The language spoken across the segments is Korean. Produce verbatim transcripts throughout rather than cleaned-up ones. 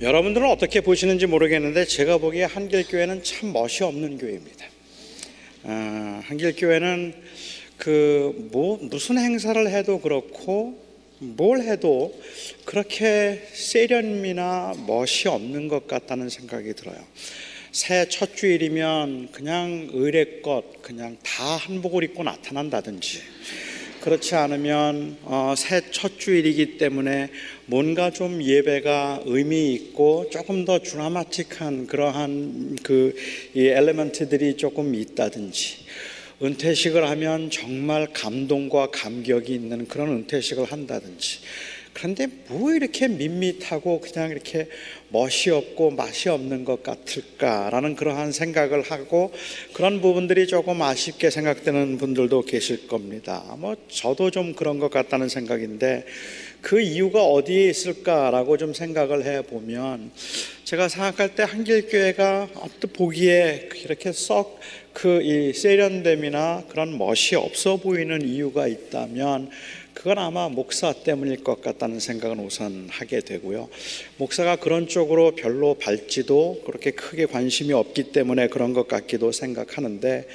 여러분들은 어떻게 보시는지 모르겠는데 제가 보기에 한길교회는 참 멋이 없는 교회입니다. 아, 한길교회는 그 뭐 무슨 행사를 해도 그렇고 뭘 해도 그렇게 세련미나 멋이 없는 것 같다는 생각이 들어요. 새해 첫 주일이면 그냥 의례껏 그냥 다 한복을 입고 나타난다든지, 그렇지 않으면 어, 새해 첫 주일이기 때문에 뭔가 좀 예배가 의미 있고 조금 더 드라마틱한 그러한 그 이 엘리먼트들이 조금 있다든지, 은퇴식을 하면 정말 감동과 감격이 있는 그런 은퇴식을 한다든지. 그런데 뭐 이렇게 밋밋하고 그냥 이렇게 멋이 없고 맛이 없는 것 같을까라는 그러한 생각을 하고, 그런 부분들이 조금 아쉽게 생각되는 분들도 계실 겁니다. 뭐 저도 좀 그런 것 같다는 생각인데, 그 이유가 어디에 있을까라고 좀 생각을 해보면, 제가 생각할 때 한길교회가 앞도 보기에 이렇게 썩 그 이 세련됨이나 그런 멋이 없어 보이는 이유가 있다면 그건 아마 목사 때문일 것 같다는 생각은 우선 하게 되고요. 목사가 그런 쪽으로 별로 발지도 그렇게 크게 관심이 없기 때문에 그런 것 같기도 생각하는데,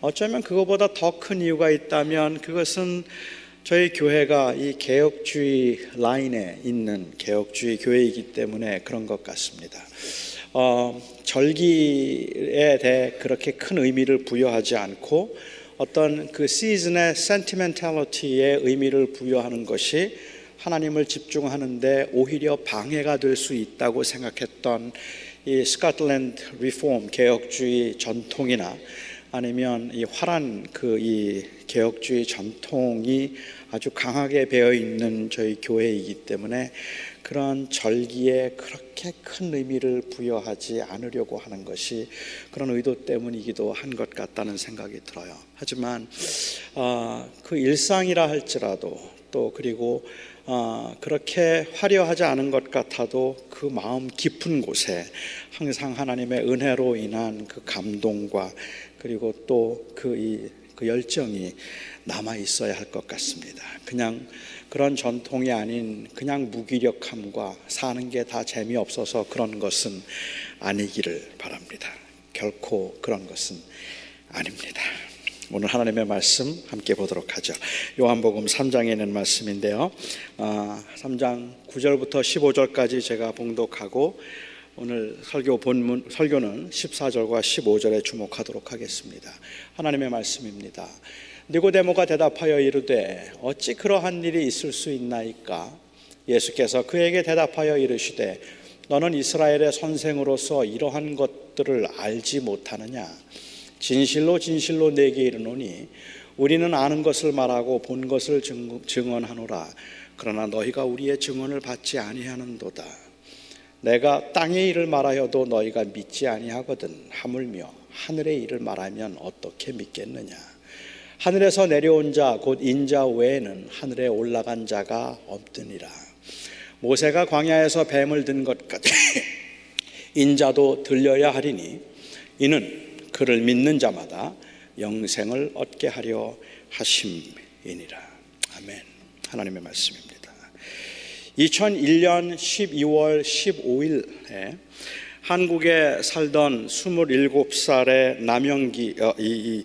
어쩌면 그거보다 더 큰 이유가 있다면 그것은 저희 교회가 이 개혁주의 라인에 있는 개혁주의 교회이기 때문에 그런 것 같습니다. 어, 절기에 대해 그렇게 큰 의미를 부여하지 않고 어떤 그 시즌의 센티멘탈리티에 의미를 부여하는 것이 하나님을 집중하는데 오히려 방해가 될 수 있다고 생각했던 이 스코틀랜드 리폼 개혁주의 전통이나, 아니면 이 화란 그 이 개혁주의 전통이 아주 강하게 배어 있는 저희 교회이기 때문에 그런 절기에 그렇게 큰 의미를 부여하지 않으려고 하는 것이 그런 의도 때문이기도 한 것 같다는 생각이 들어요. 하지만 어, 그 일상이라 할지라도, 또 그리고 어, 그렇게 화려하지 않은 것 같아도 그 마음 깊은 곳에 항상 하나님의 은혜로 인한 그 감동과 그리고 또 그 이 그 열정이 남아 있어야 할 것 같습니다. 그냥 그런 전통이 아닌 그냥 무기력함과 사는 게 다 재미없어서 그런 것은 아니기를 바랍니다. 결코 그런 것은 아닙니다. 오늘 하나님의 말씀 함께 보도록 하죠. 요한복음 삼 장에 있는 말씀인데요, 아, 삼 장 구 절부터 십오 절까지 제가 봉독하고, 오늘 설교 본문, 설교는 십사 절과 십오 절에 주목하도록 하겠습니다. 하나님의 말씀입니다. 니고데모가 대답하여 이르되 어찌 그러한 일이 있을 수 있나이까? 예수께서 그에게 대답하여 이르시되 너는 이스라엘의 선생으로서 이러한 것들을 알지 못하느냐? 진실로 진실로 내게 이르노니 우리는 아는 것을 말하고 본 것을 증언하노라. 그러나 너희가 우리의 증언을 받지 아니하는도다. 내가 땅의 일을 말하여도 너희가 믿지 아니하거든 하물며 하늘의 일을 말하면 어떻게 믿겠느냐? 하늘에서 내려온 자 곧 인자 외에는 하늘에 올라간 자가 없더니라. 모세가 광야에서 뱀을 든 것 같이 인자도 들려야 하리니 이는 그를 믿는 자마다 영생을 얻게 하려 하심이니라. 아멘. 하나님의 말씀입니다. 이천일 년 십이월 십오 일에 한국에 살던 스물일곱 살의 남영기, 어, 이, 이,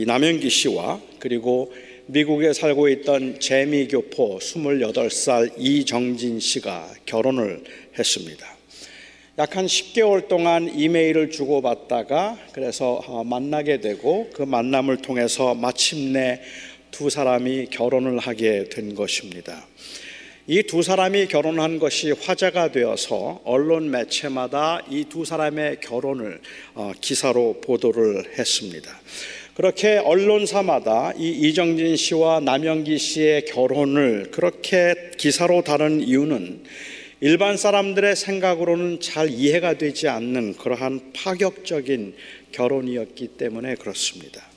이 남영기 씨와 그리고 미국에 살고 있던 재미교포 스물여덟 살 이정진 씨가 결혼을 했습니다. 약 한 십 개월 동안 이메일을 주고받다가 그래서 만나게 되고, 그 만남을 통해서 마침내 두 사람이 결혼을 하게 된 것입니다. 이 두 사람이 결혼한 것이 화제가 되어서 언론 매체마다 이 두 사람의 결혼을 기사로 보도를 했습니다. 그렇게 언론사마다 이 이정진 씨와 남영기 씨의 결혼을 그렇게 기사로 다룬 이유는 일반 사람들의 생각으로는 잘 이해가 되지 않는 그러한 파격적인 결혼이었기 때문에 그렇습니다.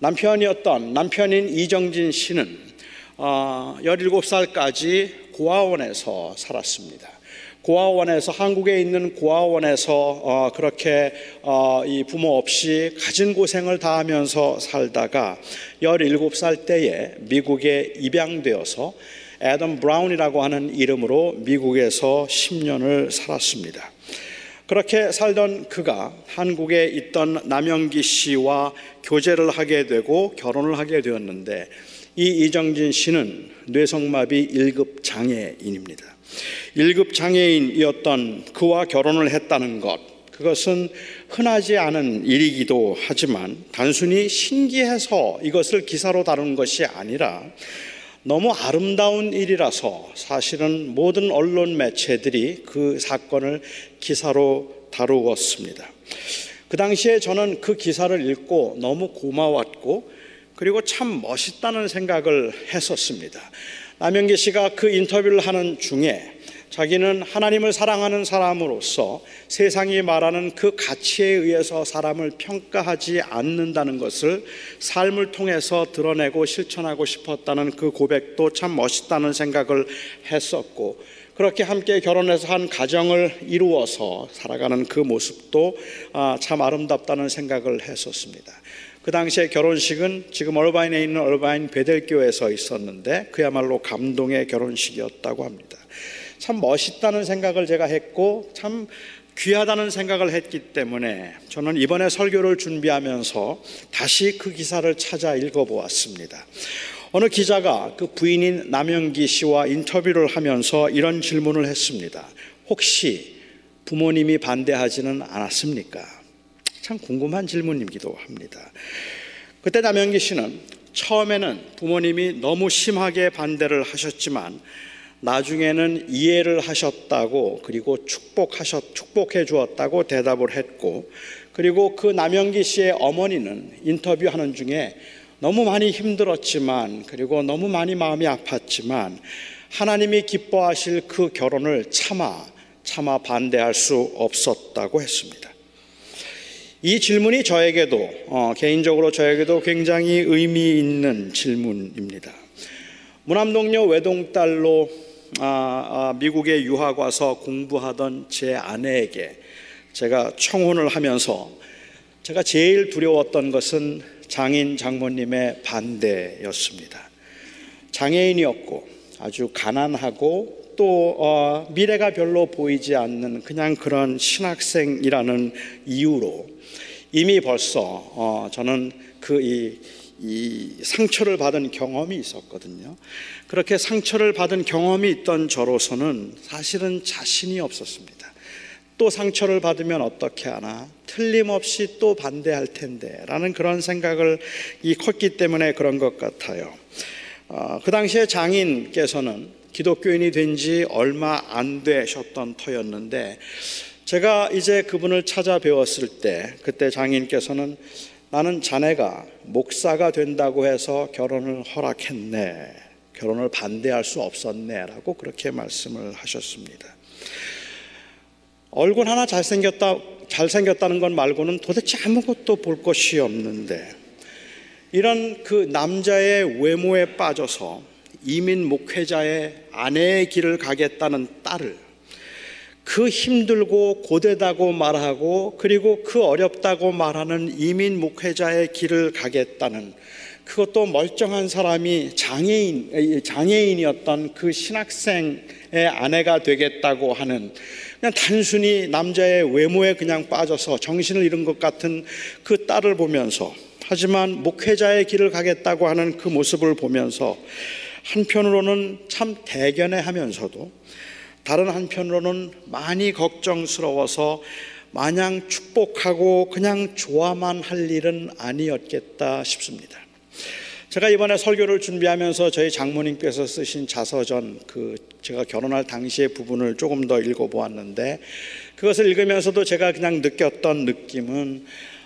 남편이었던 남편인 이정진 씨는 어, 열일곱 살까지 고아원에서 살았습니다. 고아원에서, 한국에 있는 고아원에서 어, 그렇게 어, 이 부모 없이 가진 고생을 다하면서 살다가 열일곱 살 때에 미국에 입양되어서 에돔 브라운이라고 하는 이름으로 미국에서 십 년을 살았습니다. 그렇게 살던 그가 한국에 있던 남영기 씨와 교제를 하게 되고 결혼을 하게 되었는데, 이 이정진 씨는 뇌성마비 일 급 장애인입니다. 일 급 장애인이었던 그와 결혼을 했다는 것, 그것은 흔하지 않은 일이기도 하지만 단순히 신기해서 이것을 기사로 다룬 것이 아니라 너무 아름다운 일이라서 사실은 모든 언론 매체들이 그 사건을 기사로 다루었습니다. 그 당시에 저는 그 기사를 읽고 너무 고마웠고, 그리고 참 멋있다는 생각을 했었습니다. 남영기 씨가 그 인터뷰를 하는 중에 자기는 하나님을 사랑하는 사람으로서 세상이 말하는 그 가치에 의해서 사람을 평가하지 않는다는 것을 삶을 통해서 드러내고 실천하고 싶었다는 그 고백도 참 멋있다는 생각을 했었고, 그렇게 함께 결혼해서 한 가정을 이루어서 살아가는 그 모습도 참 아름답다는 생각을 했었습니다. 그 당시에 결혼식은 지금 얼바인에 있는 얼바인 베델교회에서 있었는데 그야말로 감동의 결혼식이었다고 합니다. 참 멋있다는 생각을 제가 했고 참 귀하다는 생각을 했기 때문에 저는 이번에 설교를 준비하면서 다시 그 기사를 찾아 읽어보았습니다. 어느 기자가 그 부인인 남영기 씨와 인터뷰를 하면서 이런 질문을 했습니다. 혹시 부모님이 반대하지는 않았습니까? 참 궁금한 질문이기도 합니다. 그때 남영기 씨는 처음에는 부모님이 너무 심하게 반대를 하셨지만 나중에는 이해를 하셨다고, 그리고 축복하셨, 축복해 주었다고 대답을 했고, 그리고 그 남영기 씨의 어머니는 인터뷰하는 중에 너무 많이 힘들었지만, 그리고 너무 많이 마음이 아팠지만 하나님이 기뻐하실 그 결혼을 차마 차마 반대할 수 없었다고 했습니다. 이 질문이 저에게도 어, 개인적으로 저에게도 굉장히 의미 있는 질문입니다. 무남독녀 외동딸로 아, 아, 미국에 유학 와서 공부하던 제 아내에게 제가 청혼을 하면서 제가 제일 두려웠던 것은 장인 장모님의 반대였습니다. 장애인이었고 아주 가난하고 또 어, 미래가 별로 보이지 않는 그냥 그런 신학생이라는 이유로 이미 벌써 어, 저는 그 이 이 상처를 받은 경험이 있었거든요. 그렇게 상처를 받은 경험이 있던 저로서는 사실은 자신이 없었습니다. 또 상처를 받으면 어떻게 하나, 틀림없이 또 반대할 텐데 라는 그런 생각을 이 컸기 때문에 그런 것 같아요. 어, 그 당시에 장인께서는 기독교인이 된 지 얼마 안 되셨던 터였는데 제가 이제 그분을 찾아뵈었을 때 그때 장인께서는 나는 자네가 목사가 된다고 해서 결혼을 허락했네, 결혼을 반대할 수 없었네 라고 그렇게 말씀을 하셨습니다. 얼굴 하나 잘생겼다, 잘생겼다는 것 말고는 도대체 아무것도 볼 것이 없는데, 이런 그 남자의 외모에 빠져서 이민 목회자의 아내의 길을 가겠다는 딸을 그 힘들고 고되다고 말하고, 그리고 그 어렵다고 말하는 이민 목회자의 길을 가겠다는, 그것도 멀쩡한 사람이 장애인, 장애인이었던 그 신학생의 아내가 되겠다고 하는, 그냥 단순히 남자의 외모에 그냥 빠져서 정신을 잃은 것 같은 그 딸을 보면서, 하지만 목회자의 길을 가겠다고 하는 그 모습을 보면서 한편으로는 참 대견해하면서도 다른 한편으로는 많이 걱정스러워서 마냥 축복하고 그냥 좋아만 할 일은 아니었겠다 싶습니다. 제가 이번에 설교를 준비하면서 저희 장모님께서 쓰신 자서전, 그 제가 결혼할 당시의 부분을 조금 더 읽어보았는데, 그것을 읽으면서도 제가 그냥 느꼈던 느낌은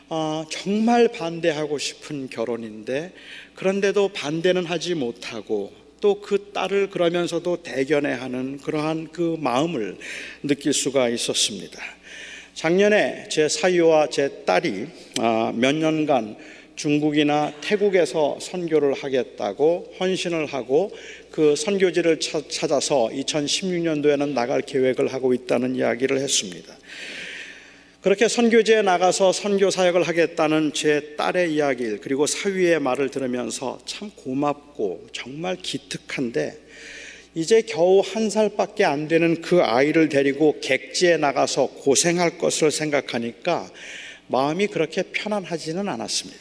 아, 정말 반대하고 싶은 결혼인데 그런데도 반대는 하지 못하고 또 그 딸을 그러면서도 대견해하는 그러한 그 마음을 느낄 수가 있었습니다. 작년에 제 사위와 제 딸이 아, 몇 년간 중국이나 태국에서 선교를 하겠다고 헌신을 하고 그 선교지를 찾아서 이천십육 년도에는 나갈 계획을 하고 있다는 이야기를 했습니다. 그렇게 선교지에 나가서 선교 사역을 하겠다는 제 딸의 이야기를, 그리고 사위의 말을 들으면서 참 고맙고 정말 기특한데, 이제 겨우 한 살밖에 안 되는 그 아이를 데리고 객지에 나가서 고생할 것을 생각하니까 마음이 그렇게 편안하지는 않았습니다.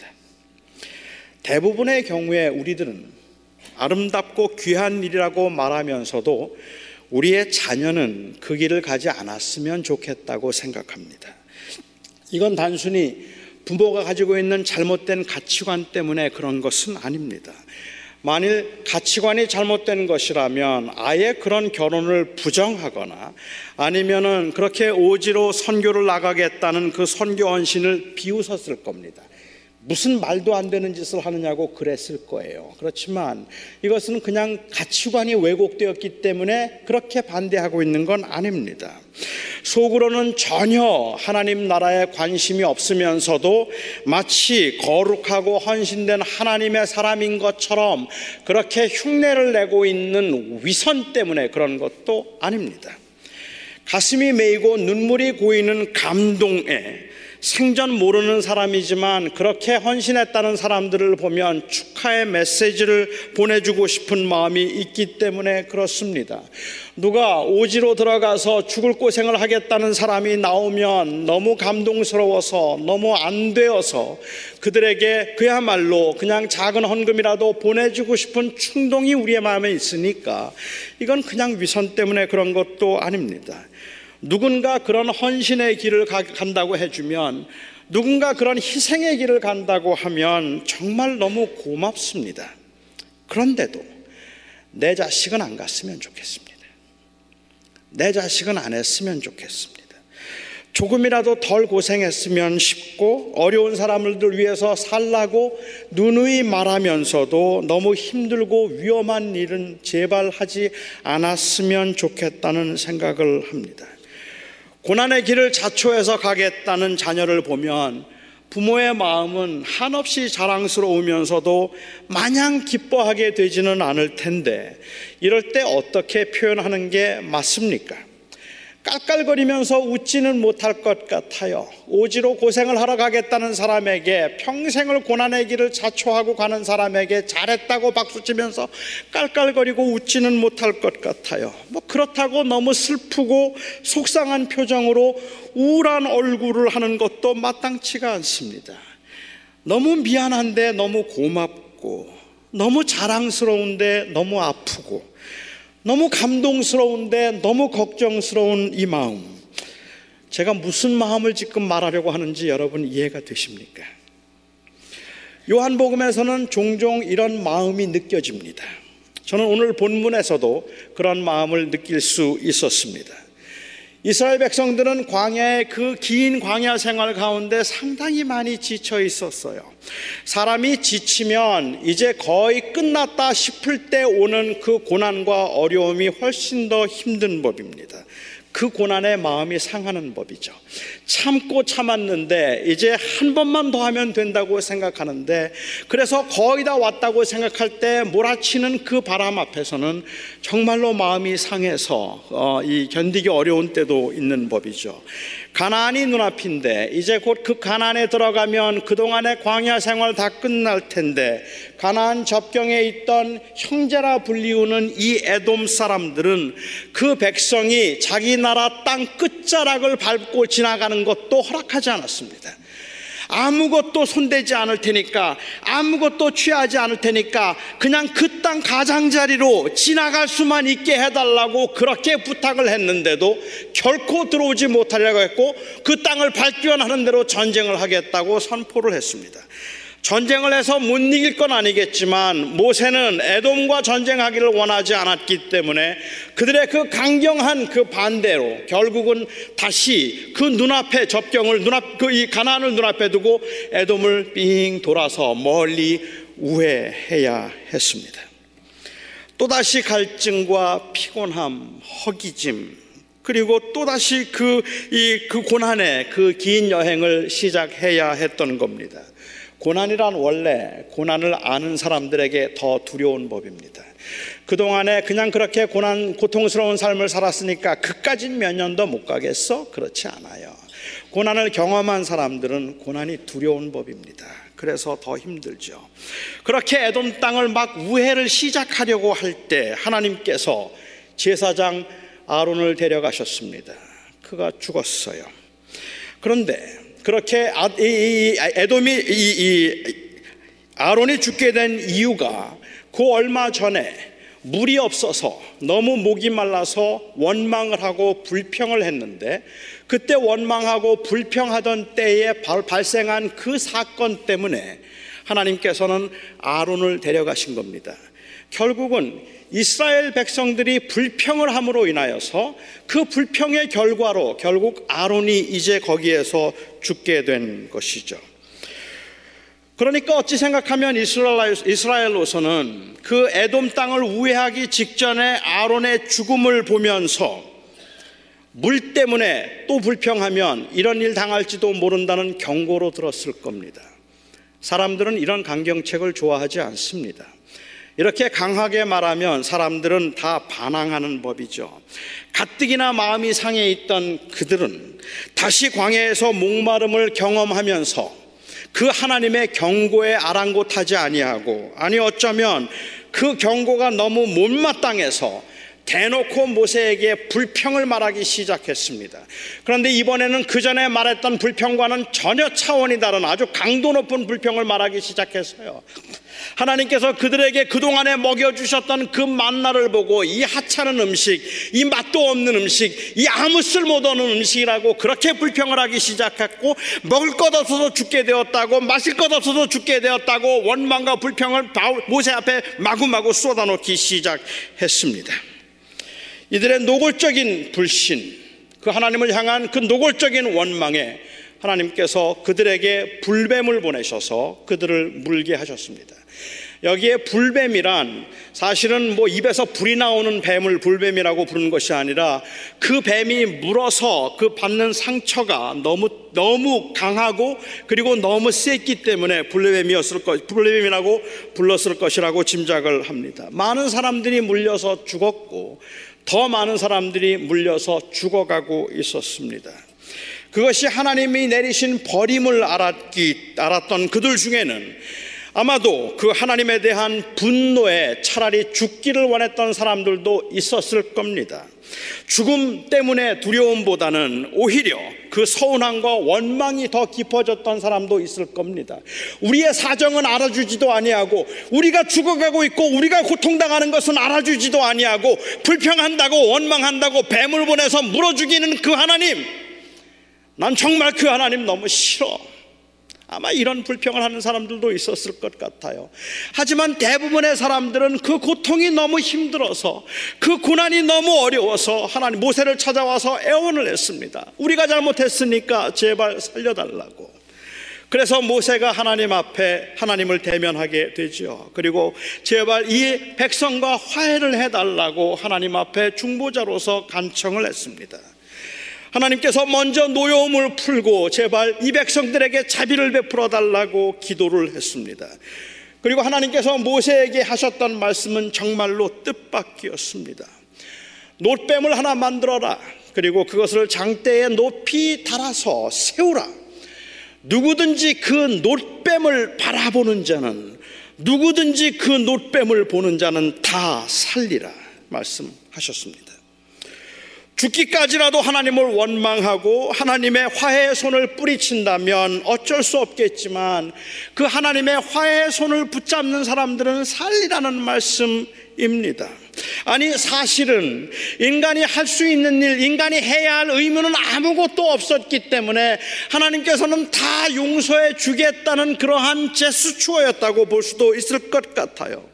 대부분의 경우에 우리들은 아름답고 귀한 일이라고 말하면서도 우리의 자녀는 그 길을 가지 않았으면 좋겠다고 생각합니다. 이건 단순히 부모가 가지고 있는 잘못된 가치관 때문에 그런 것은 아닙니다. 만일 가치관이 잘못된 것이라면 아예 그런 결혼을 부정하거나 아니면은 그렇게 오지로 선교를 나가겠다는 그 선교 헌신을 비웃었을 겁니다. 무슨 말도 안 되는 짓을 하느냐고 그랬을 거예요. 그렇지만 이것은 그냥 가치관이 왜곡되었기 때문에 그렇게 반대하고 있는 건 아닙니다. 속으로는 전혀 하나님 나라에 관심이 없으면서도 마치 거룩하고 헌신된 하나님의 사람인 것처럼 그렇게 흉내를 내고 있는 위선 때문에 그런 것도 아닙니다. 가슴이 메이고 눈물이 고이는 감동에 생전 모르는 사람이지만 그렇게 헌신했다는 사람들을 보면 축하의 메시지를 보내주고 싶은 마음이 있기 때문에 그렇습니다. 누가 오지로 들어가서 죽을 고생을 하겠다는 사람이 나오면 너무 감동스러워서 너무 안 되어서 그들에게 그야말로 그냥 작은 헌금이라도 보내주고 싶은 충동이 우리의 마음에 있으니까 이건 그냥 위선 때문에 그런 것도 아닙니다. 누군가 그런 헌신의 길을 간다고 해주면, 누군가 그런 희생의 길을 간다고 하면 정말 너무 고맙습니다. 그런데도 내 자식은 안 갔으면 좋겠습니다. 내 자식은 안 했으면 좋겠습니다. 조금이라도 덜 고생했으면 싶고 어려운 사람들 위해서 살라고 누누이 말하면서도 너무 힘들고 위험한 일은 제발 하지 않았으면 좋겠다는 생각을 합니다. 고난의 길을 자초해서 가겠다는 자녀를 보면 부모의 마음은 한없이 자랑스러우면서도 마냥 기뻐하게 되지는 않을 텐데 이럴 때 어떻게 표현하는 게 맞습니까? 깔깔거리면서 웃지는 못할 것 같아요. 오지로 고생을 하러 가겠다는 사람에게, 평생을 고난의 길을 자초하고 가는 사람에게 잘했다고 박수치면서 깔깔거리고 웃지는 못할 것 같아요. 뭐 그렇다고 너무 슬프고 속상한 표정으로 우울한 얼굴을 하는 것도 마땅치가 않습니다. 너무 미안한데 너무 고맙고, 너무 자랑스러운데 너무 아프고, 너무 감동스러운데 너무 걱정스러운 이 마음, 제가 무슨 마음을 지금 말하려고 하는지 여러분 이해가 되십니까? 요한복음에서는 종종 이런 마음이 느껴집니다. 저는 오늘 본문에서도 그런 마음을 느낄 수 있었습니다. 이스라엘 백성들은 광야의 그 긴 광야 생활 가운데 상당히 많이 지쳐 있었어요. 사람이 지치면 이제 거의 끝났다 싶을 때 오는 그 고난과 어려움이 훨씬 더 힘든 법입니다. 그 고난에 마음이 상하는 법이죠. 참고 참았는데 이제 한 번만 더 하면 된다고 생각하는데, 그래서 거의 다 왔다고 생각할 때 몰아치는 그 바람 앞에서는 정말로 마음이 상해서 어, 이 견디기 어려운 때도 있는 법이죠. 가나안이 눈앞인데 이제 곧 그 가나안에 들어가면 그동안의 광야 생활 다 끝날 텐데, 가나안 접경에 있던 형제라 불리우는 이 에돔 사람들은 그 백성이 자기 나라 땅 끝자락을 밟고 지나가는 것도 허락하지 않았습니다. 아무것도 손대지 않을 테니까, 아무것도 취하지 않을 테니까 그냥 그 땅 가장자리로 지나갈 수만 있게 해달라고 그렇게 부탁을 했는데도 결코 들어오지 못하려고 했고 그 땅을 발견하는 대로 전쟁을 하겠다고 선포를 했습니다. 전쟁을 해서 못 이길 건 아니겠지만 모세는 에돔과 전쟁하기를 원하지 않았기 때문에 그들의 그 강경한 그 반대로 결국은 다시 그 눈앞에 접경을 눈앞 그 이 가나안을 눈앞에 두고 에돔을 삥 돌아서 멀리 우회해야 했습니다. 또다시 갈증과 피곤함, 허기짐, 그리고 또다시 그 이 그 고난의 그 긴 여행을 시작해야 했던 겁니다. 고난이란 원래 고난을 아는 사람들에게 더 두려운 법입니다. 그동안에 그냥 그렇게 고난, 고통스러운 삶을 살았으니까 그까진 몇 년도 못 가겠어? 그렇지 않아요. 고난을 경험한 사람들은 고난이 두려운 법입니다. 그래서 더 힘들죠. 그렇게 에돔 땅을 막 우회를 시작하려고 할 때 하나님께서 제사장 아론을 데려가셨습니다. 그가 죽었어요. 그런데 그렇게 에돔이 이, 이, 이, 아론이 죽게 된 이유가 그 얼마 전에 물이 없어서 너무 목이 말라서 원망을 하고 불평을 했는데, 그때 원망하고 불평하던 때에 발생한 그 사건 때문에 하나님께서는 아론을 데려가신 겁니다. 결국은 이스라엘 백성들이 불평을 함으로 인하여서 그 불평의 결과로 결국 아론이 이제 거기에서 죽게 된 것이죠. 그러니까 어찌 생각하면 이스라엘로서는 그 에돔 땅을 우회하기 직전에 아론의 죽음을 보면서 물 때문에 또 불평하면 이런 일 당할지도 모른다는 경고로 들었을 겁니다. 사람들은 이런 강경책을 좋아하지 않습니다. 이렇게 강하게 말하면 사람들은 다 반항하는 법이죠. 가뜩이나 마음이 상해 있던 그들은 다시 광야에서 목마름을 경험하면서 그 하나님의 경고에 아랑곳하지 아니하고, 아니 어쩌면 그 경고가 너무 못마땅해서 대놓고 모세에게 불평을 말하기 시작했습니다. 그런데 이번에는 그 전에 말했던 불평과는 전혀 차원이 다른 아주 강도 높은 불평을 말하기 시작했어요. 하나님께서 그들에게 그동안에 먹여주셨던 그 만나를 보고 이 하찮은 음식, 이 맛도 없는 음식, 이 아무 쓸모없는 음식이라고 그렇게 불평을 하기 시작했고, 먹을 것 없어서 죽게 되었다고, 마실 것 없어서 죽게 되었다고 원망과 불평을 모세 앞에 마구마구 쏟아놓기 시작했습니다. 이들의 노골적인 불신, 그 하나님을 향한 그 노골적인 원망에 하나님께서 그들에게 불뱀을 보내셔서 그들을 물게 하셨습니다. 여기에 불뱀이란 사실은 뭐 입에서 불이 나오는 뱀을 불뱀이라고 부르는 것이 아니라 그 뱀이 물어서 그 받는 상처가 너무 너무 강하고 그리고 너무 셌기 때문에 불뱀이었을 것, 불뱀이라고 불렀을 것이라고 짐작을 합니다. 많은 사람들이 물려서 죽었고 더 많은 사람들이 물려서 죽어가고 있었습니다. 그것이 하나님이 내리신 벌임을 알았기, 알았던 그들 중에는 아마도 그 하나님에 대한 분노에 차라리 죽기를 원했던 사람들도 있었을 겁니다. 죽음 때문에 두려움보다는 오히려 그 서운함과 원망이 더 깊어졌던 사람도 있을 겁니다. 우리의 사정은 알아주지도 아니하고, 우리가 죽어가고 있고 우리가 고통당하는 것은 알아주지도 아니하고, 불평한다고 원망한다고 뱀을 보내서 물어 죽이는 그 하나님, 난 정말 그 하나님 너무 싫어. 아마 이런 불평을 하는 사람들도 있었을 것 같아요. 하지만 대부분의 사람들은 그 고통이 너무 힘들어서, 그 고난이 너무 어려워서 하나님 모세를 찾아와서 애원을 했습니다. 우리가 잘못했으니까 제발 살려달라고. 그래서 모세가 하나님 앞에 하나님을 대면하게 되죠. 그리고 제발 이 백성과 화해를 해달라고 하나님 앞에 중보자로서 간청을 했습니다. 하나님께서 먼저 노여움을 풀고 제발 이 백성들에게 자비를 베풀어 달라고 기도를 했습니다. 그리고 하나님께서 모세에게 하셨던 말씀은 정말로 뜻밖이었습니다. 놋뱀을 하나 만들어라. 그리고 그것을 장대에 높이 달아서 세우라. 누구든지 그 놋뱀을 바라보는 자는, 누구든지 그 놋뱀을 보는 자는 다 살리라 말씀하셨습니다. 죽기까지라도 하나님을 원망하고 하나님의 화해의 손을 뿌리친다면 어쩔 수 없겠지만, 그 하나님의 화해의 손을 붙잡는 사람들은 살리라는 말씀입니다. 아니 사실은 인간이 할 수 있는 일, 인간이 해야 할 의무는 아무것도 없었기 때문에 하나님께서는 다 용서해 주겠다는 그러한 제스처였다고 볼 수도 있을 것 같아요.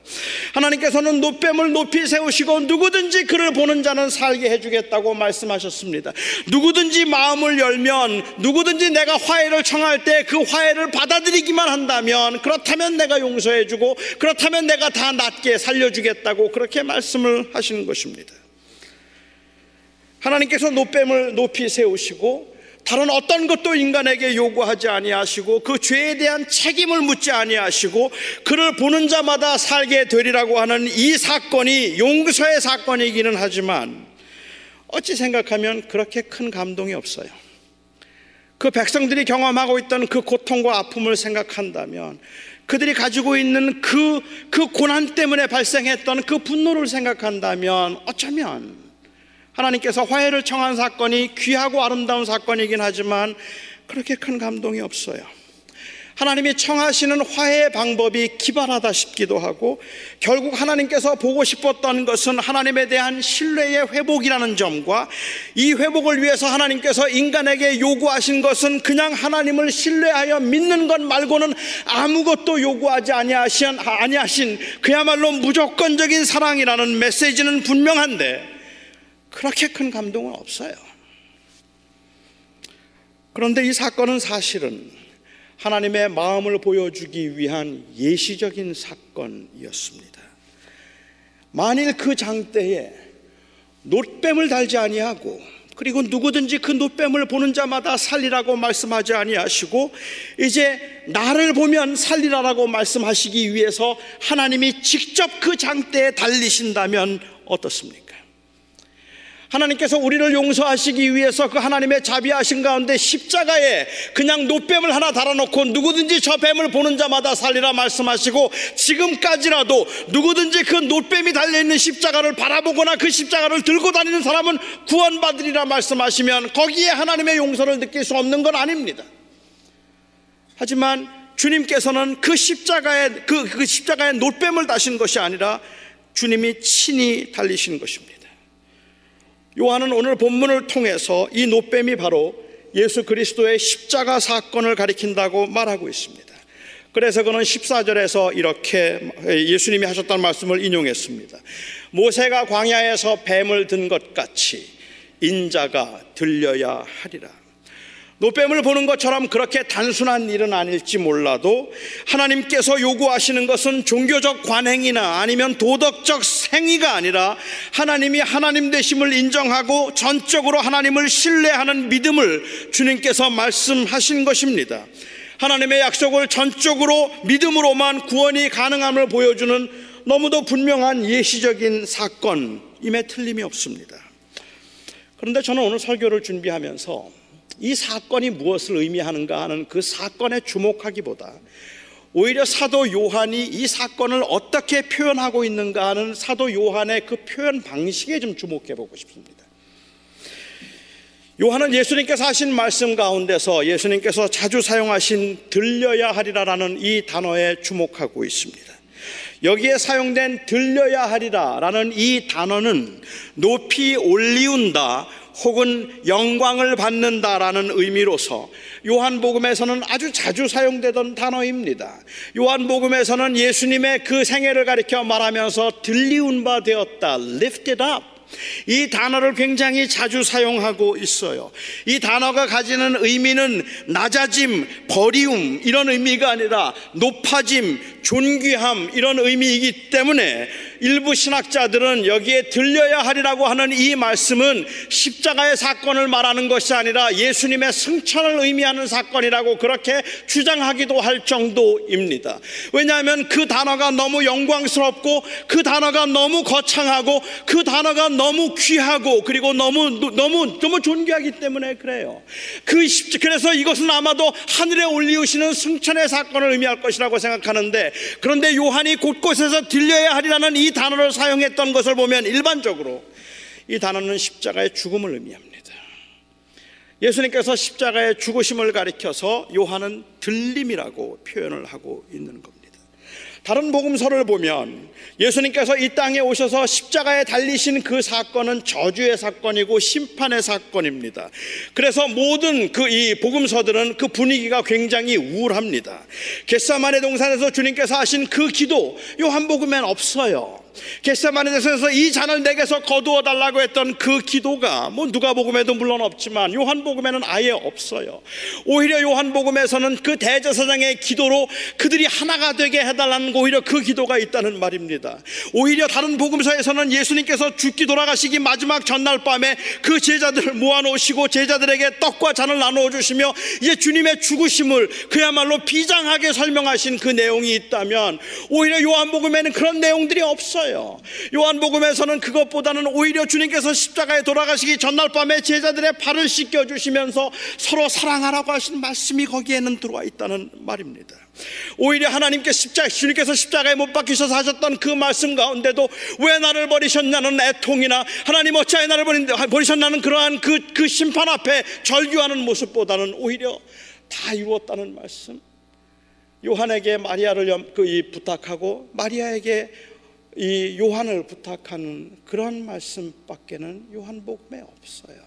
하나님께서는 놋뱀을 높이 세우시고 누구든지 그를 보는 자는 살게 해주겠다고 말씀하셨습니다. 누구든지 마음을 열면, 누구든지 내가 화해를 청할 때 그 화해를 받아들이기만 한다면, 그렇다면 내가 용서해 주고, 그렇다면 내가 다 낫게 살려주겠다고 그렇게 말씀하셨습니다. 말씀을 하시는 것입니다. 하나님께서 놋뱀을 높이 세우시고 다른 어떤 것도 인간에게 요구하지 아니하시고, 그 죄에 대한 책임을 묻지 아니하시고 그를 보는 자마다 살게 되리라고 하는 이 사건이 용서의 사건이기는 하지만, 어찌 생각하면 그렇게 큰 감동이 없어요. 그 백성들이 경험하고 있던 그 고통과 아픔을 생각한다면 그들이 가지고 있는 그, 그 고난 때문에 발생했던 그 분노를 생각한다면 어쩌면 하나님께서 화해를 청한 사건이 귀하고 아름다운 사건이긴 하지만 그렇게 큰 감동이 없어요. 하나님이 청하시는 화해의 방법이 기발하다 싶기도 하고, 결국 하나님께서 보고 싶었던 것은 하나님에 대한 신뢰의 회복이라는 점과, 이 회복을 위해서 하나님께서 인간에게 요구하신 것은 그냥 하나님을 신뢰하여 믿는 것 말고는 아무것도 요구하지 아니하신, 아니하신 그야말로 무조건적인 사랑이라는 메시지는 분명한데 그렇게 큰 감동은 없어요. 그런데 이 사건은 사실은 하나님의 마음을 보여주기 위한 예시적인 사건이었습니다. 만일 그 장대에 놋뱀을 달지 아니하고, 그리고 누구든지 그 놋뱀을 보는 자마다 살리라고 말씀하지 아니하시고, 이제 나를 보면 살리라라고 말씀하시기 위해서 하나님이 직접 그 장대에 달리신다면 어떻습니까? 하나님께서 우리를 용서하시기 위해서 그 하나님의 자비하신 가운데 십자가에 그냥 놋뱀을 하나 달아놓고 누구든지 저 뱀을 보는 자마다 살리라 말씀하시고, 지금까지라도 누구든지 그 놋뱀이 달려있는 십자가를 바라보거나 그 십자가를 들고 다니는 사람은 구원받으리라 말씀하시면 거기에 하나님의 용서를 느낄 수 없는 건 아닙니다. 하지만 주님께서는 그 십자가에, 그, 그 십자가에 놋뱀을 다신 것이 아니라 주님이 친히 달리신 것입니다. 요한은 오늘 본문을 통해서 이 놋뱀이 바로 예수 그리스도의 십자가 사건을 가리킨다고 말하고 있습니다. 그래서 그는 십사 절에서 이렇게 예수님이 하셨다는 말씀을 인용했습니다. 모세가 광야에서 뱀을 든 것 같이 인자가 들려야 하리라. 놋뱀을 보는 것처럼 그렇게 단순한 일은 아닐지 몰라도 하나님께서 요구하시는 것은 종교적 관행이나 아니면 도덕적 행위가 아니라 하나님이 하나님 되심을 인정하고 전적으로 하나님을 신뢰하는 믿음을 주님께서 말씀하신 것입니다. 하나님의 약속을 전적으로 믿음으로만 구원이 가능함을 보여주는 너무도 분명한 예시적인 사건임에 틀림이 없습니다. 그런데 저는 오늘 설교를 준비하면서 이 사건이 무엇을 의미하는가 하는 그 사건에 주목하기보다 오히려 사도 요한이 이 사건을 어떻게 표현하고 있는가 하는 사도 요한의 그 표현 방식에 좀 주목해보고 싶습니다. 요한은 예수님께서 하신 말씀 가운데서 예수님께서 자주 사용하신 들려야 하리라라는 이 단어에 주목하고 있습니다. 여기에 사용된 들려야 하리라라는 이 단어는 높이 올리운다 혹은 영광을 받는다라는 의미로서 요한복음에서는 아주 자주 사용되던 단어입니다. 요한복음에서는 예수님의 그 생애를 가리켜 말하면서 들리운 바 되었다, lifted up, 이 단어를 굉장히 자주 사용하고 있어요. 이 단어가 가지는 의미는 낮아짐, 버리움 이런 의미가 아니라 높아짐, 존귀함 이런 의미이기 때문에 일부 신학자들은 여기에 들려야 하리라고 하는 이 말씀은 십자가의 사건을 말하는 것이 아니라 예수님의 승천을 의미하는 사건이라고 그렇게 주장하기도 할 정도입니다. 왜냐하면 그 단어가 너무 영광스럽고, 그 단어가 너무 거창하고, 그 단어가 너무 귀하고, 그리고 너무 너무 너무 존귀하기 때문에 그래요. 그 십, 그래서 이것은 아마도 하늘에 올리우시는 승천의 사건을 의미할 것이라고 생각하는데, 그런데 요한이 곳곳에서 들려야 하리라는 이 단어를 사용했던 것을 보면 일반적으로 이 단어는 십자가의 죽음을 의미합니다. 예수님께서 십자가의 죽으심을 가리켜서 요한은 들림이라고 표현을 하고 있는 겁니다. 다른 복음서를 보면 예수님께서 이 땅에 오셔서 십자가에 달리신 그 사건은 저주의 사건이고 심판의 사건입니다. 그래서 모든 그 이 복음서들은 그 분위기가 굉장히 우울합니다. 겟세마네 동산에서 주님께서 하신 그 기도, 요한복음엔 없어요. 겟세마네 동산에서 이 잔을 내게서 거두어 달라고 했던 그 기도가 뭐 누가복음에도 물론 없지만 요한복음에는 아예 없어요. 오히려 요한복음에서는 그 대제사장의 기도로 그들이 하나가 되게 해달라는, 오히려 그 기도가 있다는 말입니다. 오히려 다른 복음서에서는 예수님께서 죽기 돌아가시기 마지막 전날 밤에 그 제자들을 모아놓으시고 제자들에게 떡과 잔을 나누어 주시며 이제 주님의 죽으심을 그야말로 비장하게 설명하신 그 내용이 있다면, 오히려 요한복음에는 그런 내용들이 없어요. 없어요. 요한복음에서는 그것보다는 오히려 주님께서 십자가에 돌아가시기 전날 밤에 제자들의 발을 씻겨주시면서 서로 사랑하라고 하신 말씀이 거기에는 들어와 있다는 말입니다. 오히려 하나님께 십자, 주님께서 십자가에 못 박히셔서 하셨던 그 말씀 가운데도 왜 나를 버리셨냐는 애통이나 하나님 어찌하여 나를 버리셨냐는 그러한 그, 그 심판 앞에 절규하는 모습보다는 오히려 다 이루었다는 말씀, 요한에게 마리아를 그 부탁하고 마리아에게 이 요한을 부탁하는 그런 말씀밖에는 요한복음에 없어요.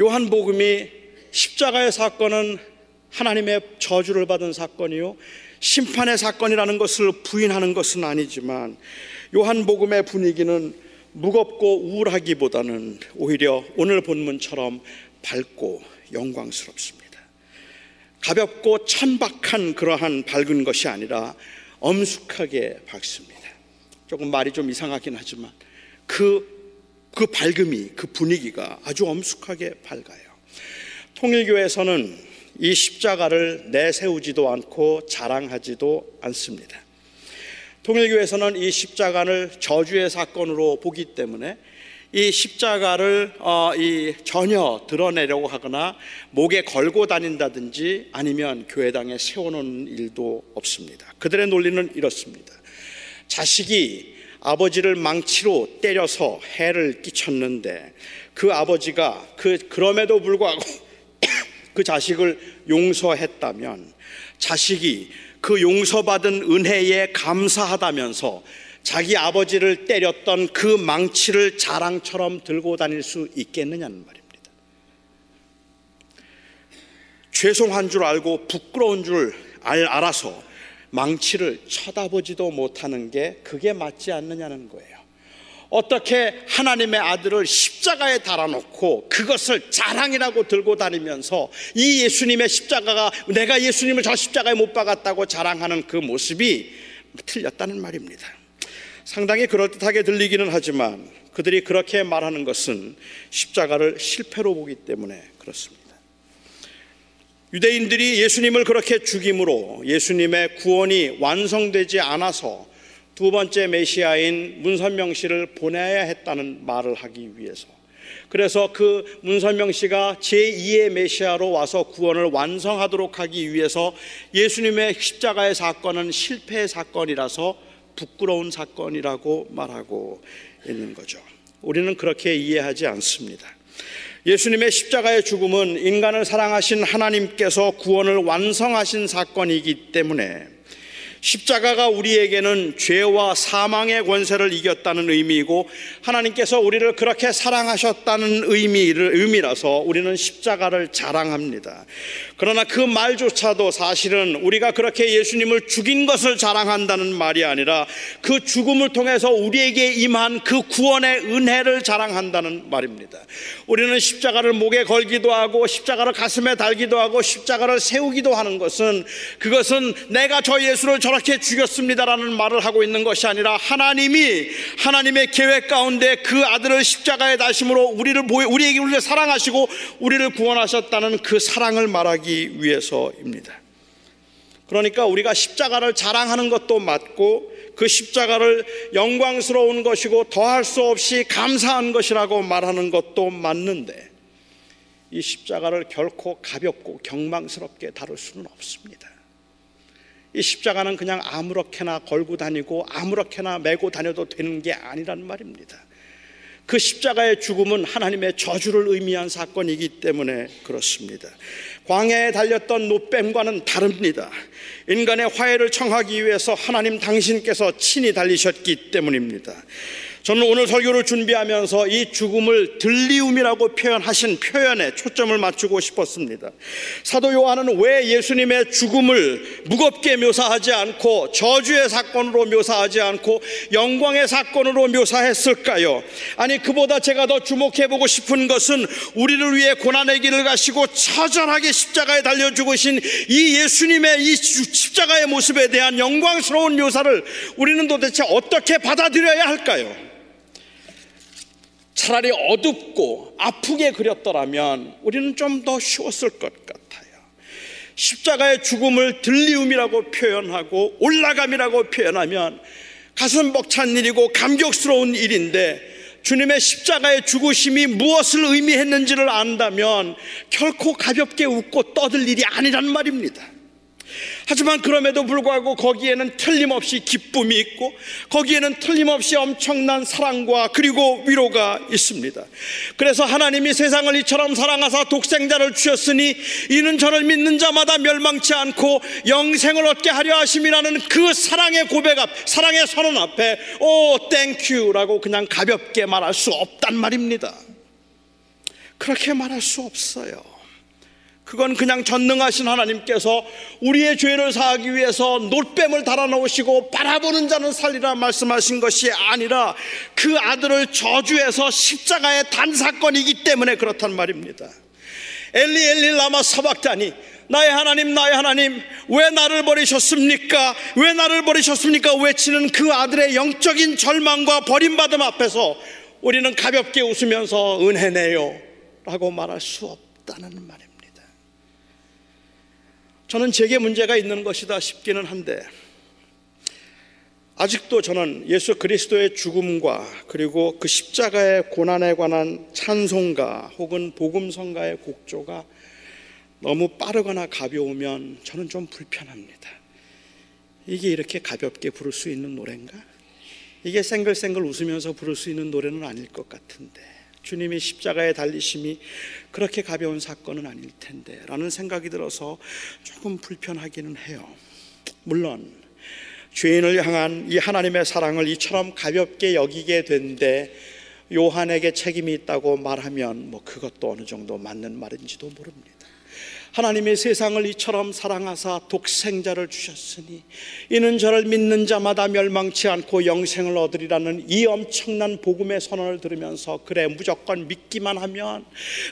요한복음이 십자가의 사건은 하나님의 저주를 받은 사건이요 심판의 사건이라는 것을 부인하는 것은 아니지만, 요한복음의 분위기는 무겁고 우울하기보다는 오히려 오늘 본문처럼 밝고 영광스럽습니다. 가볍고 천박한 그러한 밝은 것이 아니라 엄숙하게 밝습니다. 조금 말이 좀 이상하긴 하지만 그, 그 밝음이, 그 분위기가 아주 엄숙하게 밝아요. 통일교에서는 이 십자가를 내세우지도 않고 자랑하지도 않습니다. 통일교에서는 이 십자가를 저주의 사건으로 보기 때문에 이 십자가를 어, 이 전혀 드러내려고 하거나 목에 걸고 다닌다든지 아니면 교회당에 세워놓는 일도 없습니다. 그들의 논리는 이렇습니다. 자식이 아버지를 망치로 때려서 해를 끼쳤는데 그 아버지가 그, 그럼에도 불구하고 그 자식을 용서했다면 자식이 그 용서받은 은혜에 감사하다면서 자기 아버지를 때렸던 그 망치를 자랑처럼 들고 다닐 수 있겠느냐는 말입니다. 죄송한 줄 알고 부끄러운 줄 알, 알아서 망치를 쳐다보지도 못하는 게 그게 맞지 않느냐는 거예요. 어떻게 하나님의 아들을 십자가에 달아놓고 그것을 자랑이라고 들고 다니면서 이 예수님의 십자가가, 내가 예수님을 저 십자가에 못 박았다고 자랑하는 그 모습이 틀렸다는 말입니다. 상당히 그럴듯하게 들리기는 하지만 그들이 그렇게 말하는 것은 십자가를 실패로 보기 때문에 그렇습니다. 유대인들이 예수님을 그렇게 죽임으로 예수님의 구원이 완성되지 않아서 두 번째 메시아인 문선명 씨를 보내야 했다는 말을 하기 위해서, 그래서 그 문선명 씨가 제이의 메시아로 와서 구원을 완성하도록 하기 위해서 예수님의 십자가의 사건은 실패의 사건이라서 부끄러운 사건이라고 말하고 있는 거죠. 우리는 그렇게 이해하지 않습니다. 예수님의 십자가의 죽음은 인간을 사랑하신 하나님께서 구원을 완성하신 사건이기 때문에 십자가가 우리에게는 죄와 사망의 권세를 이겼다는 의미이고 하나님께서 우리를 그렇게 사랑하셨다는 의미를, 의미라서 우리는 십자가를 자랑합니다. 그러나 그 말조차도 사실은 우리가 그렇게 예수님을 죽인 것을 자랑한다는 말이 아니라 그 죽음을 통해서 우리에게 임한 그 구원의 은혜를 자랑한다는 말입니다. 우리는 십자가를 목에 걸기도 하고 십자가를 가슴에 달기도 하고 십자가를 세우기도 하는 것은, 그것은 내가 저 예수를 저 그렇게 죽였습니다라는 말을 하고 있는 것이 아니라 하나님이 하나님의 계획 가운데 그 아들을 십자가에 달심으로 우리를 우리에게 우리를 사랑하시고 우리를 구원하셨다는 그 사랑을 말하기 위해서입니다. 그러니까 우리가 십자가를 자랑하는 것도 맞고 그 십자가를 영광스러운 것이고 더할 수 없이 감사한 것이라고 말하는 것도 맞는데 이 십자가를 결코 가볍고 경망스럽게 다룰 수는 없습니다. 이 십자가는 그냥 아무렇게나 걸고 다니고 아무렇게나 메고 다녀도 되는 게 아니란 말입니다. 그 십자가의 죽음은 하나님의 저주를 의미한 사건이기 때문에 그렇습니다. 광야에 달렸던 노뱀과는 다릅니다. 인간의 화해를 청하기 위해서 하나님 당신께서 친히 달리셨기 때문입니다. 저는 오늘 설교를 준비하면서 이 죽음을 들리움이라고 표현하신 표현에 초점을 맞추고 싶었습니다. 사도 요한은 왜 예수님의 죽음을 무겁게 묘사하지 않고 저주의 사건으로 묘사하지 않고 영광의 사건으로 묘사했을까요? 아니, 그보다 제가 더 주목해보고 싶은 것은 우리를 위해 고난의 길을 가시고 처절하게 십자가에 달려 죽으신 이 예수님의 이 십자가의 모습에 대한 영광스러운 묘사를 우리는 도대체 어떻게 받아들여야 할까요? 차라리 어둡고 아프게 그렸더라면 우리는 좀 더 쉬웠을 것 같아요. 십자가의 죽음을 들리움이라고 표현하고 올라감이라고 표현하면 가슴 벅찬 일이고 감격스러운 일인데, 주님의 십자가의 죽으심이 무엇을 의미했는지를 안다면 결코 가볍게 웃고 떠들 일이 아니란 말입니다. 하지만 그럼에도 불구하고 거기에는 틀림없이 기쁨이 있고 거기에는 틀림없이 엄청난 사랑과 그리고 위로가 있습니다. 그래서 하나님이 세상을 이처럼 사랑하사 독생자를 주셨으니 이는 저를 믿는 자마다 멸망치 않고 영생을 얻게 하려 하심이라는 그 사랑의 고백 앞, 사랑의 선언 앞에 오 땡큐라고 그냥 가볍게 말할 수 없단 말입니다. 그렇게 말할 수 없어요. 그건 그냥 전능하신 하나님께서 우리의 죄를 사하기 위해서 놋뱀을 달아놓으시고 바라보는 자는 살리라 말씀하신 것이 아니라 그 아들을 저주해서 십자가의 단사건이기 때문에 그렇단 말입니다. 엘리 엘리 라마 사박다니, 나의 하나님 나의 하나님 왜 나를 버리셨습니까? 왜 나를 버리셨습니까? 외치는 그 아들의 영적인 절망과 버림받음 앞에서 우리는 가볍게 웃으면서 은혜네요 라고 말할 수 없다는 말입니다. 저는 제게 문제가 있는 것이다 싶기는 한데, 아직도 저는 예수 그리스도의 죽음과 그리고 그 십자가의 고난에 관한 찬송가 혹은 복음성가의 곡조가 너무 빠르거나 가벼우면 저는 좀 불편합니다. 이게 이렇게 가볍게 부를 수 있는 노래인가? 이게 생글생글 웃으면서 부를 수 있는 노래는 아닐 것 같은데, 주님이 십자가에 달리심이 그렇게 가벼운 사건은 아닐 텐데 라는 생각이 들어서 조금 불편하기는 해요. 물론 죄인을 향한 이 하나님의 사랑을 이처럼 가볍게 여기게 된데 요한에게 책임이 있다고 말하면 뭐 그것도 어느 정도 맞는 말인지도 모릅니다. 하나님의 세상을 이처럼 사랑하사 독생자를 주셨으니 이는 저를 믿는 자마다 멸망치 않고 영생을 얻으리라는 이 엄청난 복음의 선언을 들으면서 그래 무조건 믿기만 하면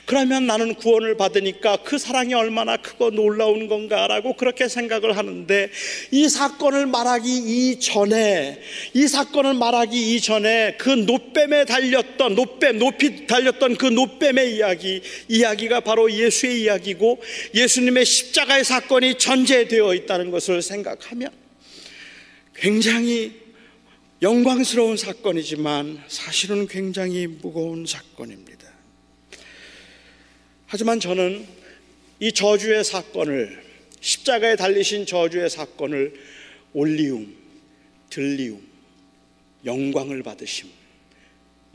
그러면 나는 구원을 받으니까 그 사랑이 얼마나 크고 놀라운 건가라고 그렇게 생각을 하는데, 이 사건을 말하기 이전에 이 사건을 말하기 이전에 그 놋뱀에 달렸던 놋뱀, 높이 달렸던 그 놋뱀의 이야기 이야기가 바로 예수의 이야기고 예수님의 십자가의 사건이 전제되어 있다는 것을 생각하면 굉장히 영광스러운 사건이지만 사실은 굉장히 무거운 사건입니다. 하지만 저는 이 저주의 사건을, 십자가에 달리신 저주의 사건을 올리움, 들리움, 영광을 받으심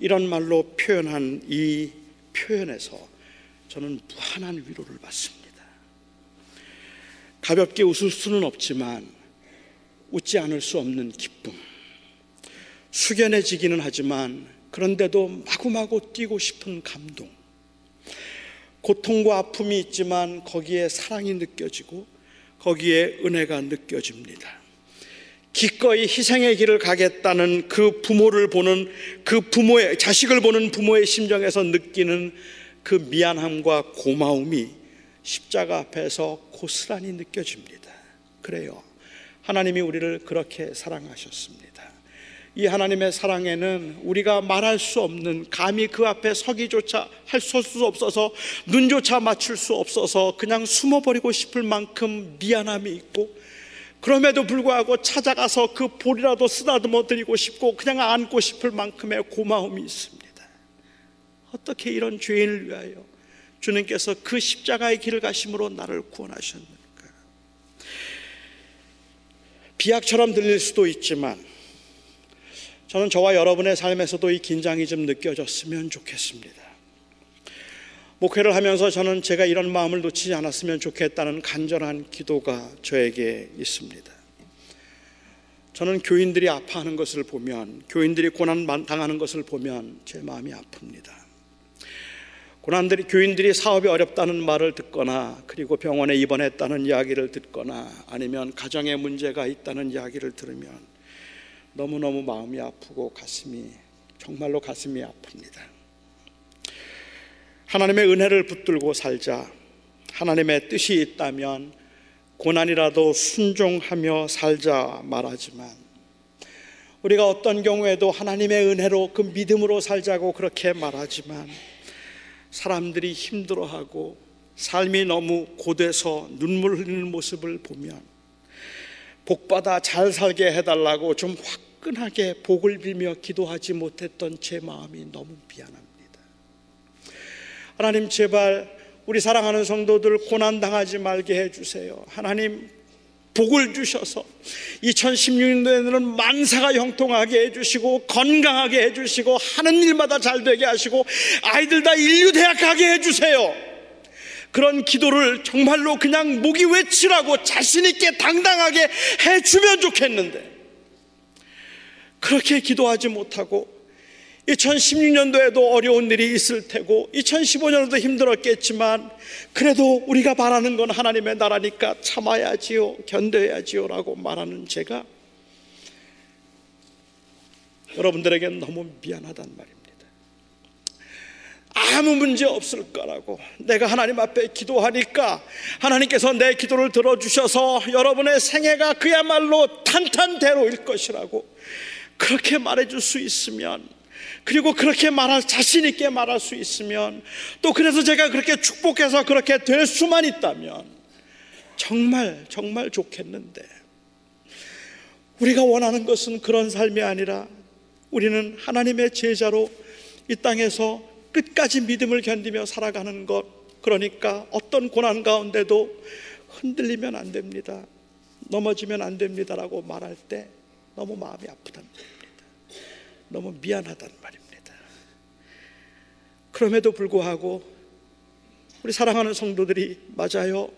이런 말로 표현한 이 표현에서 저는 무한한 위로를 받습니다. 가볍게 웃을 수는 없지만 웃지 않을 수 없는 기쁨, 숙연해지기는 하지만 그런데도 마구마구 뛰고 싶은 감동, 고통과 아픔이 있지만 거기에 사랑이 느껴지고 거기에 은혜가 느껴집니다. 기꺼이 희생의 길을 가겠다는 그 부모를 보는 그 부모의 자식을 보는 부모의 심정에서 느끼는 그 미안함과 고마움이 십자가 앞에서 고스란히 느껴집니다. 그래요, 하나님이 우리를 그렇게 사랑하셨습니다. 이 하나님의 사랑에는 우리가 말할 수 없는, 감히 그 앞에 서기조차 할 수 없어서 눈조차 맞출 수 없어서 그냥 숨어버리고 싶을 만큼 미안함이 있고, 그럼에도 불구하고 찾아가서 그 볼이라도 쓰다듬어 드리고 싶고 그냥 안고 싶을 만큼의 고마움이 있습니다. 어떻게 이런 죄인을 위하여 주님께서 그 십자가의 길을 가심으로 나를 구원하셨는가? 비약처럼 들릴 수도 있지만 저는 저와 여러분의 삶에서도 이 긴장이 좀 느껴졌으면 좋겠습니다. 목회를 하면서 저는 제가 이런 마음을 놓치지 않았으면 좋겠다는 간절한 기도가 저에게 있습니다. 저는 교인들이 아파하는 것을 보면, 교인들이 고난당하는 것을 보면 제 마음이 아픕니다. 고난들이, 교인들이 사업이 어렵다는 말을 듣거나 그리고 병원에 입원했다는 이야기를 듣거나 아니면 가정에 문제가 있다는 이야기를 들으면 너무너무 마음이 아프고 가슴이, 정말로 가슴이 아픕니다. 하나님의 은혜를 붙들고 살자, 하나님의 뜻이 있다면 고난이라도 순종하며 살자 말하지만 우리가 어떤 경우에도 하나님의 은혜로 그 믿음으로 살자고 그렇게 말하지만 사람들이 힘들어하고 삶이 너무 고돼서 눈물 흘리는 모습을 보면 복받아 잘 살게 해달라고 좀 화끈하게 복을 빌며 기도하지 못했던 제 마음이 너무 미안합니다. 하나님, 제발 우리 사랑하는 성도들 고난당하지 말게 해주세요. 하나님, 복을 주셔서 이천십육 년에는 만사가 형통하게 해주시고 건강하게 해주시고 하는 일마다 잘되게 하시고 아이들 다 인류대학 가게 해주세요. 그런 기도를 정말로 그냥 목이 외치라고 자신있게 당당하게 해주면 좋겠는데, 그렇게 기도하지 못하고 이천십육 년도에도 어려운 일이 있을 테고 이천십오 년도도 힘들었겠지만 그래도 우리가 바라는 건 하나님의 나라니까 참아야지요, 견뎌야지요 라고 말하는 제가 여러분들에게 너무 미안하단 말입니다. 아무 문제 없을 거라고 내가 하나님 앞에 기도하니까 하나님께서 내 기도를 들어주셔서 여러분의 생애가 그야말로 탄탄대로일 것이라고 그렇게 말해줄 수 있으면, 그리고 그렇게 말할 자신 있게 말할 수 있으면, 또 그래서 제가 그렇게 축복해서 그렇게 될 수만 있다면 정말 정말 좋겠는데, 우리가 원하는 것은 그런 삶이 아니라 우리는 하나님의 제자로 이 땅에서 끝까지 믿음을 견디며 살아가는 것, 그러니까 어떤 고난 가운데도 흔들리면 안 됩니다, 넘어지면 안 됩니다라고 말할 때 너무 마음이 아프답니다. 너무 미안하단 말입니다. 그럼에도 불구하고 우리 사랑하는 성도들이, 맞아요,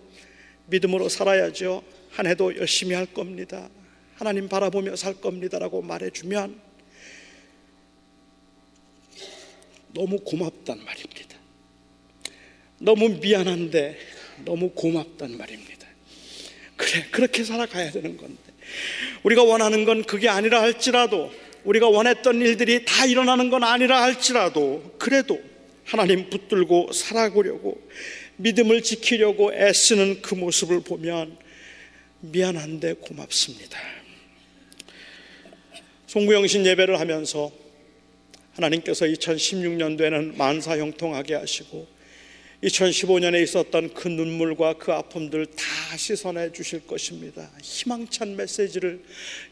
믿음으로 살아야죠, 한 해도 열심히 할 겁니다, 하나님 바라보며 살 겁니다 라고 말해주면 너무 고맙단 말입니다. 너무 미안한데 너무 고맙단 말입니다. 그래, 그렇게 살아가야 되는 건데, 우리가 원하는 건 그게 아니라 할지라도, 우리가 원했던 일들이 다 일어나는 건 아니라 할지라도 그래도 하나님 붙들고 살아보려고 믿음을 지키려고 애쓰는 그 모습을 보면 미안한데 고맙습니다. 송구영신 예배를 하면서 하나님께서 이천십육 년도에는 만사 형통하게 하시고 이천십오 년에 있었던 그 눈물과 그 아픔들 다 씻어내 주실 것입니다. 희망찬 메시지를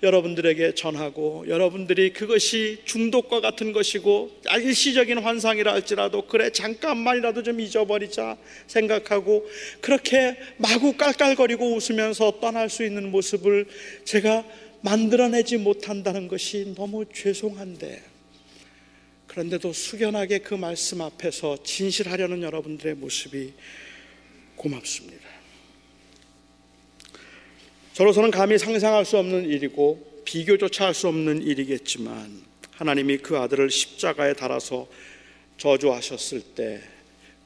여러분들에게 전하고, 여러분들이 그것이 중독과 같은 것이고 일시적인 환상이라 할지라도 그래 잠깐만이라도 좀 잊어버리자 생각하고 그렇게 마구 깔깔거리고 웃으면서 떠날 수 있는 모습을 제가 만들어내지 못한다는 것이 너무 죄송한데, 그런데도 숙연하게 그 말씀 앞에서 진실하려는 여러분들의 모습이 고맙습니다. 저로서는 감히 상상할 수 없는 일이고 비교조차 할 수 없는 일이겠지만, 하나님이 그 아들을 십자가에 달아서 저주하셨을 때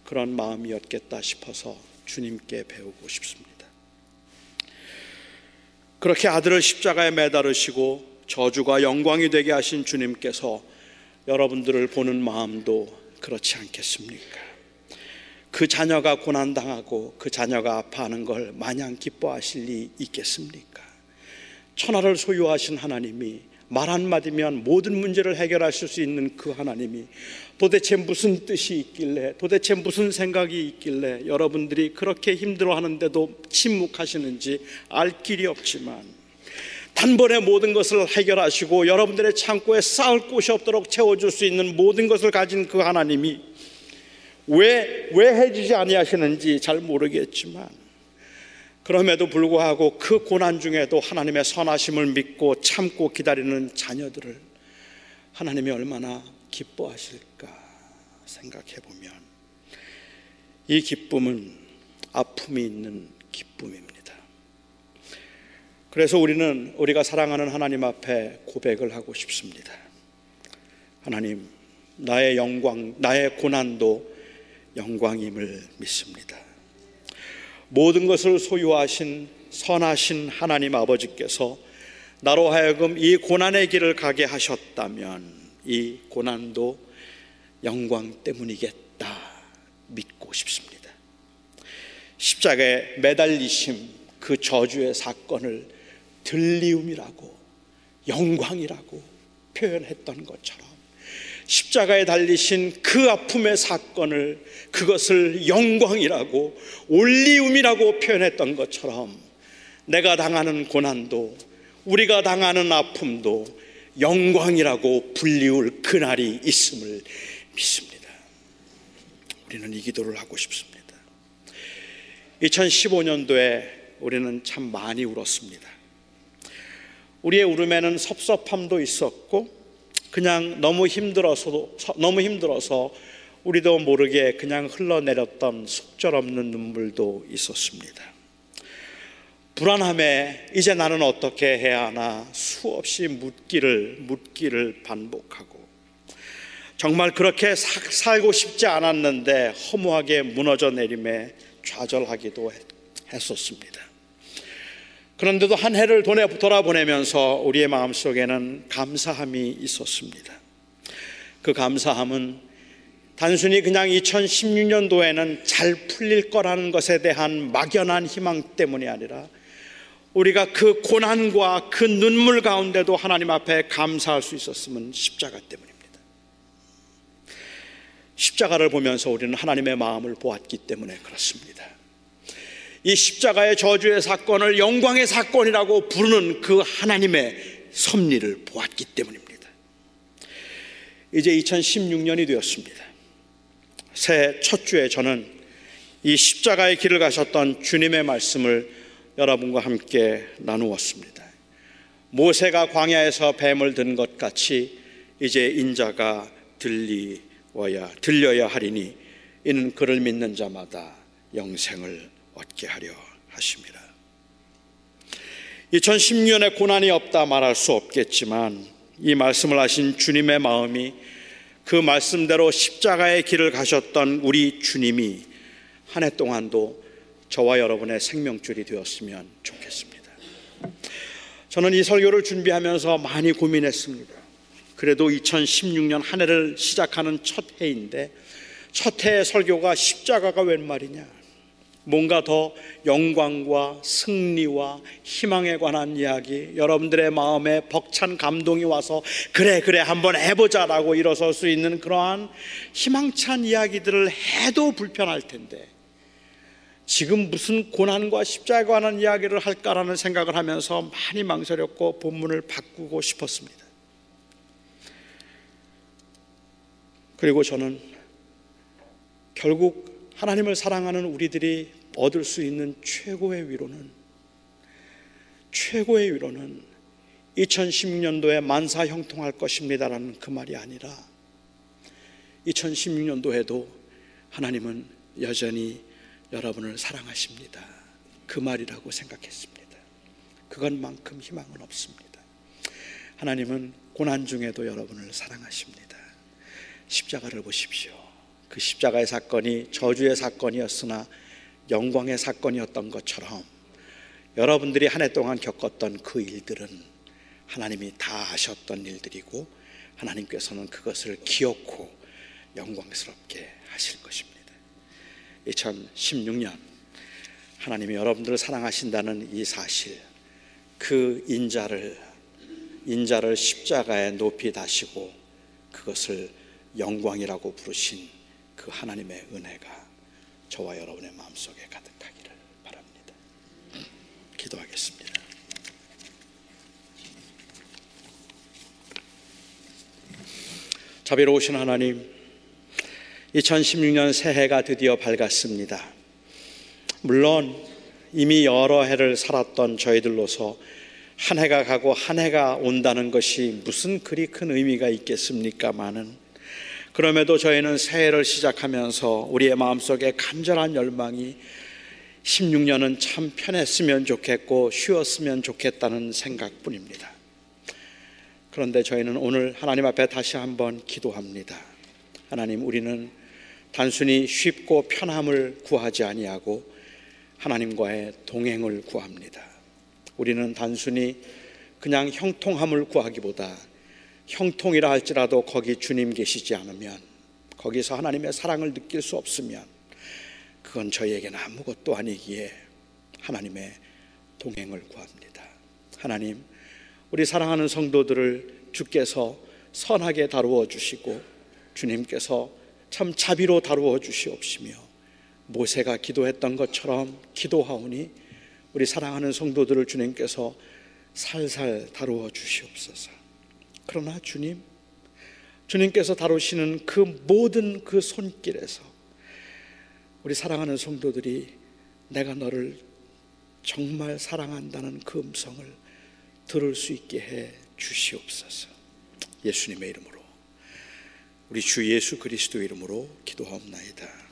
그런 마음이었겠다 싶어서 주님께 배우고 싶습니다. 그렇게 아들을 십자가에 매달으시고 저주가 영광이 되게 하신 주님께서 여러분들을 보는 마음도 그렇지 않겠습니까? 그 자녀가 고난당하고 그 자녀가 아파하는 걸 마냥 기뻐하실 리 있겠습니까? 천하를 소유하신 하나님이, 말 한마디면 모든 문제를 해결하실 수 있는 그 하나님이 도대체 무슨 뜻이 있길래, 도대체 무슨 생각이 있길래 여러분들이 그렇게 힘들어하는데도 침묵하시는지 알 길이 없지만, 단번에 모든 것을 해결하시고 여러분들의 창고에 쌓을 곳이 없도록 채워줄 수 있는 모든 것을 가진 그 하나님이 왜, 왜 해주지 아니하시는지 잘 모르겠지만, 그럼에도 불구하고 그 고난 중에도 하나님의 선하심을 믿고 참고 기다리는 자녀들을 하나님이 얼마나 기뻐하실까 생각해보면 이 기쁨은 아픔이 있는 기쁨입니다. 그래서 우리는 우리가 사랑하는 하나님 앞에 고백을 하고 싶습니다. 하나님, 나의 영광, 나의 고난도 영광임을 믿습니다. 모든 것을 소유하신 선하신 하나님 아버지께서 나로 하여금 이 고난의 길을 가게 하셨다면 이 고난도 영광 때문이겠다 믿고 싶습니다. 십자가에 매달리심, 그 저주의 사건을 들리움이라고, 영광이라고 표현했던 것처럼 십자가에 달리신 그 아픔의 사건을, 그것을 영광이라고, 올리움이라고 표현했던 것처럼 내가 당하는 고난도 우리가 당하는 아픔도 영광이라고 불리울 그날이 있음을 믿습니다. 우리는 이 기도를 하고 싶습니다. 이천십오 년도에 우리는 참 많이 울었습니다. 우리의 울음에는 섭섭함도 있었고 그냥 너무 힘들어서도, 너무 힘들어서 우리도 모르게 그냥 흘러내렸던 속절없는 눈물도 있었습니다. 불안함에 이제 나는 어떻게 해야 하나 수없이 묻기를 묻기를 반복하고, 정말 그렇게 사, 살고 싶지 않았는데 허무하게 무너져 내림에 좌절하기도 했었습니다. 그런데도 한 해를 돌아보내면서 우리의 마음속에는 감사함이 있었습니다. 그 감사함은 단순히 그냥 이천십육 년도에는 잘 풀릴 거라는 것에 대한 막연한 희망 때문이 아니라 우리가 그 고난과 그 눈물 가운데도 하나님 앞에 감사할 수 있었음은 십자가 때문입니다. 십자가를 보면서 우리는 하나님의 마음을 보았기 때문에 그렇습니다. 이 십자가의 저주의 사건을 영광의 사건이라고 부르는 그 하나님의 섭리를 보았기 때문입니다. 이제 이천십육 년이 되었습니다. 새해 첫 주에 저는 이 십자가의 길을 가셨던 주님의 말씀을 여러분과 함께 나누었습니다. 모세가 광야에서 뱀을 든 것 같이 이제 인자가 들리어야, 들려야 하리니 이는 그를 믿는 자마다 영생을 얻게 하려 하십니다. 이천십육 년에 고난이 없다 말할 수 없겠지만 이 말씀을 하신 주님의 마음이, 그 말씀대로 십자가의 길을 가셨던 우리 주님이 한 해 동안도 저와 여러분의 생명줄이 되었으면 좋겠습니다. 저는 이 설교를 준비하면서 많이 고민했습니다. 그래도 이천십육 년 한 해를 시작하는 첫 해인데 첫 해의 설교가 십자가가 웬 말이냐, 뭔가 더 영광과 승리와 희망에 관한 이야기, 여러분들의 마음에 벅찬 감동이 와서 그래 그래 한번 해보자 라고 일어설 수 있는 그러한 희망찬 이야기들을 해도 불편할 텐데 지금 무슨 고난과 십자가에 관한 이야기를 할까라는 생각을 하면서 많이 망설였고 본문을 바꾸고 싶었습니다. 그리고 저는 결국 하나님을 사랑하는 우리들이 얻을 수 있는 최고의 위로는, 최고의 위로는 이천십육 년도에 만사 형통할 것입니다라는 그 말이 아니라 이천십육 년도에도 하나님은 여전히 여러분을 사랑하십니다, 그 말이라고 생각했습니다. 그것만큼 희망은 없습니다. 하나님은 고난 중에도 여러분을 사랑하십니다. 십자가를 보십시오. 그 십자가의 사건이 저주의 사건이었으나 영광의 사건이었던 것처럼 여러분들이 한 해 동안 겪었던 그 일들은 하나님이 다 아셨던 일들이고 하나님께서는 그것을 기억하고 영광스럽게 하실 것입니다. 이천십육 년 하나님이 여러분들을 사랑하신다는 이 사실, 그 인자를 인자를 십자가에 높이 다시고 그것을 영광이라고 부르신 그 하나님의 은혜가 저와 여러분의 마음속에 가득하기를 바랍니다. 기도하겠습니다. 자비로우신 하나님, 이천십육 년 새해가 드디어 밝았습니다. 물론 이미 여러 해를 살았던 저희들로서 한 해가 가고 한 해가 온다는 것이 무슨 그리 큰 의미가 있겠습니까마는, 그럼에도 저희는 새해를 시작하면서 우리의 마음속에 간절한 열망이 십육 년은 참 편했으면 좋겠고 쉬었으면 좋겠다는 생각뿐입니다. 그런데 저희는 오늘 하나님 앞에 다시 한번 기도합니다. 하나님, 우리는 단순히 쉽고 편함을 구하지 아니하고 하나님과의 동행을 구합니다. 우리는 단순히 그냥 형통함을 구하기보다 형통이라 할지라도 거기 주님 계시지 않으면, 거기서 하나님의 사랑을 느낄 수 없으면 그건 저희에게는 아무것도 아니기에 하나님의 동행을 구합니다. 하나님, 우리 사랑하는 성도들을 주께서 선하게 다루어 주시고 주님께서 참 자비로 다루어 주시옵시며 모세가 기도했던 것처럼 기도하오니 우리 사랑하는 성도들을 주님께서 살살 다루어 주시옵소서. 그러나 주님, 주님께서 다루시는 그 모든 그 손길에서 우리 사랑하는 성도들이 내가 너를 정말 사랑한다는 그 음성을 들을 수 있게 해 주시옵소서. 예수님의 이름으로, 우리 주 예수 그리스도 이름으로 기도하옵나이다.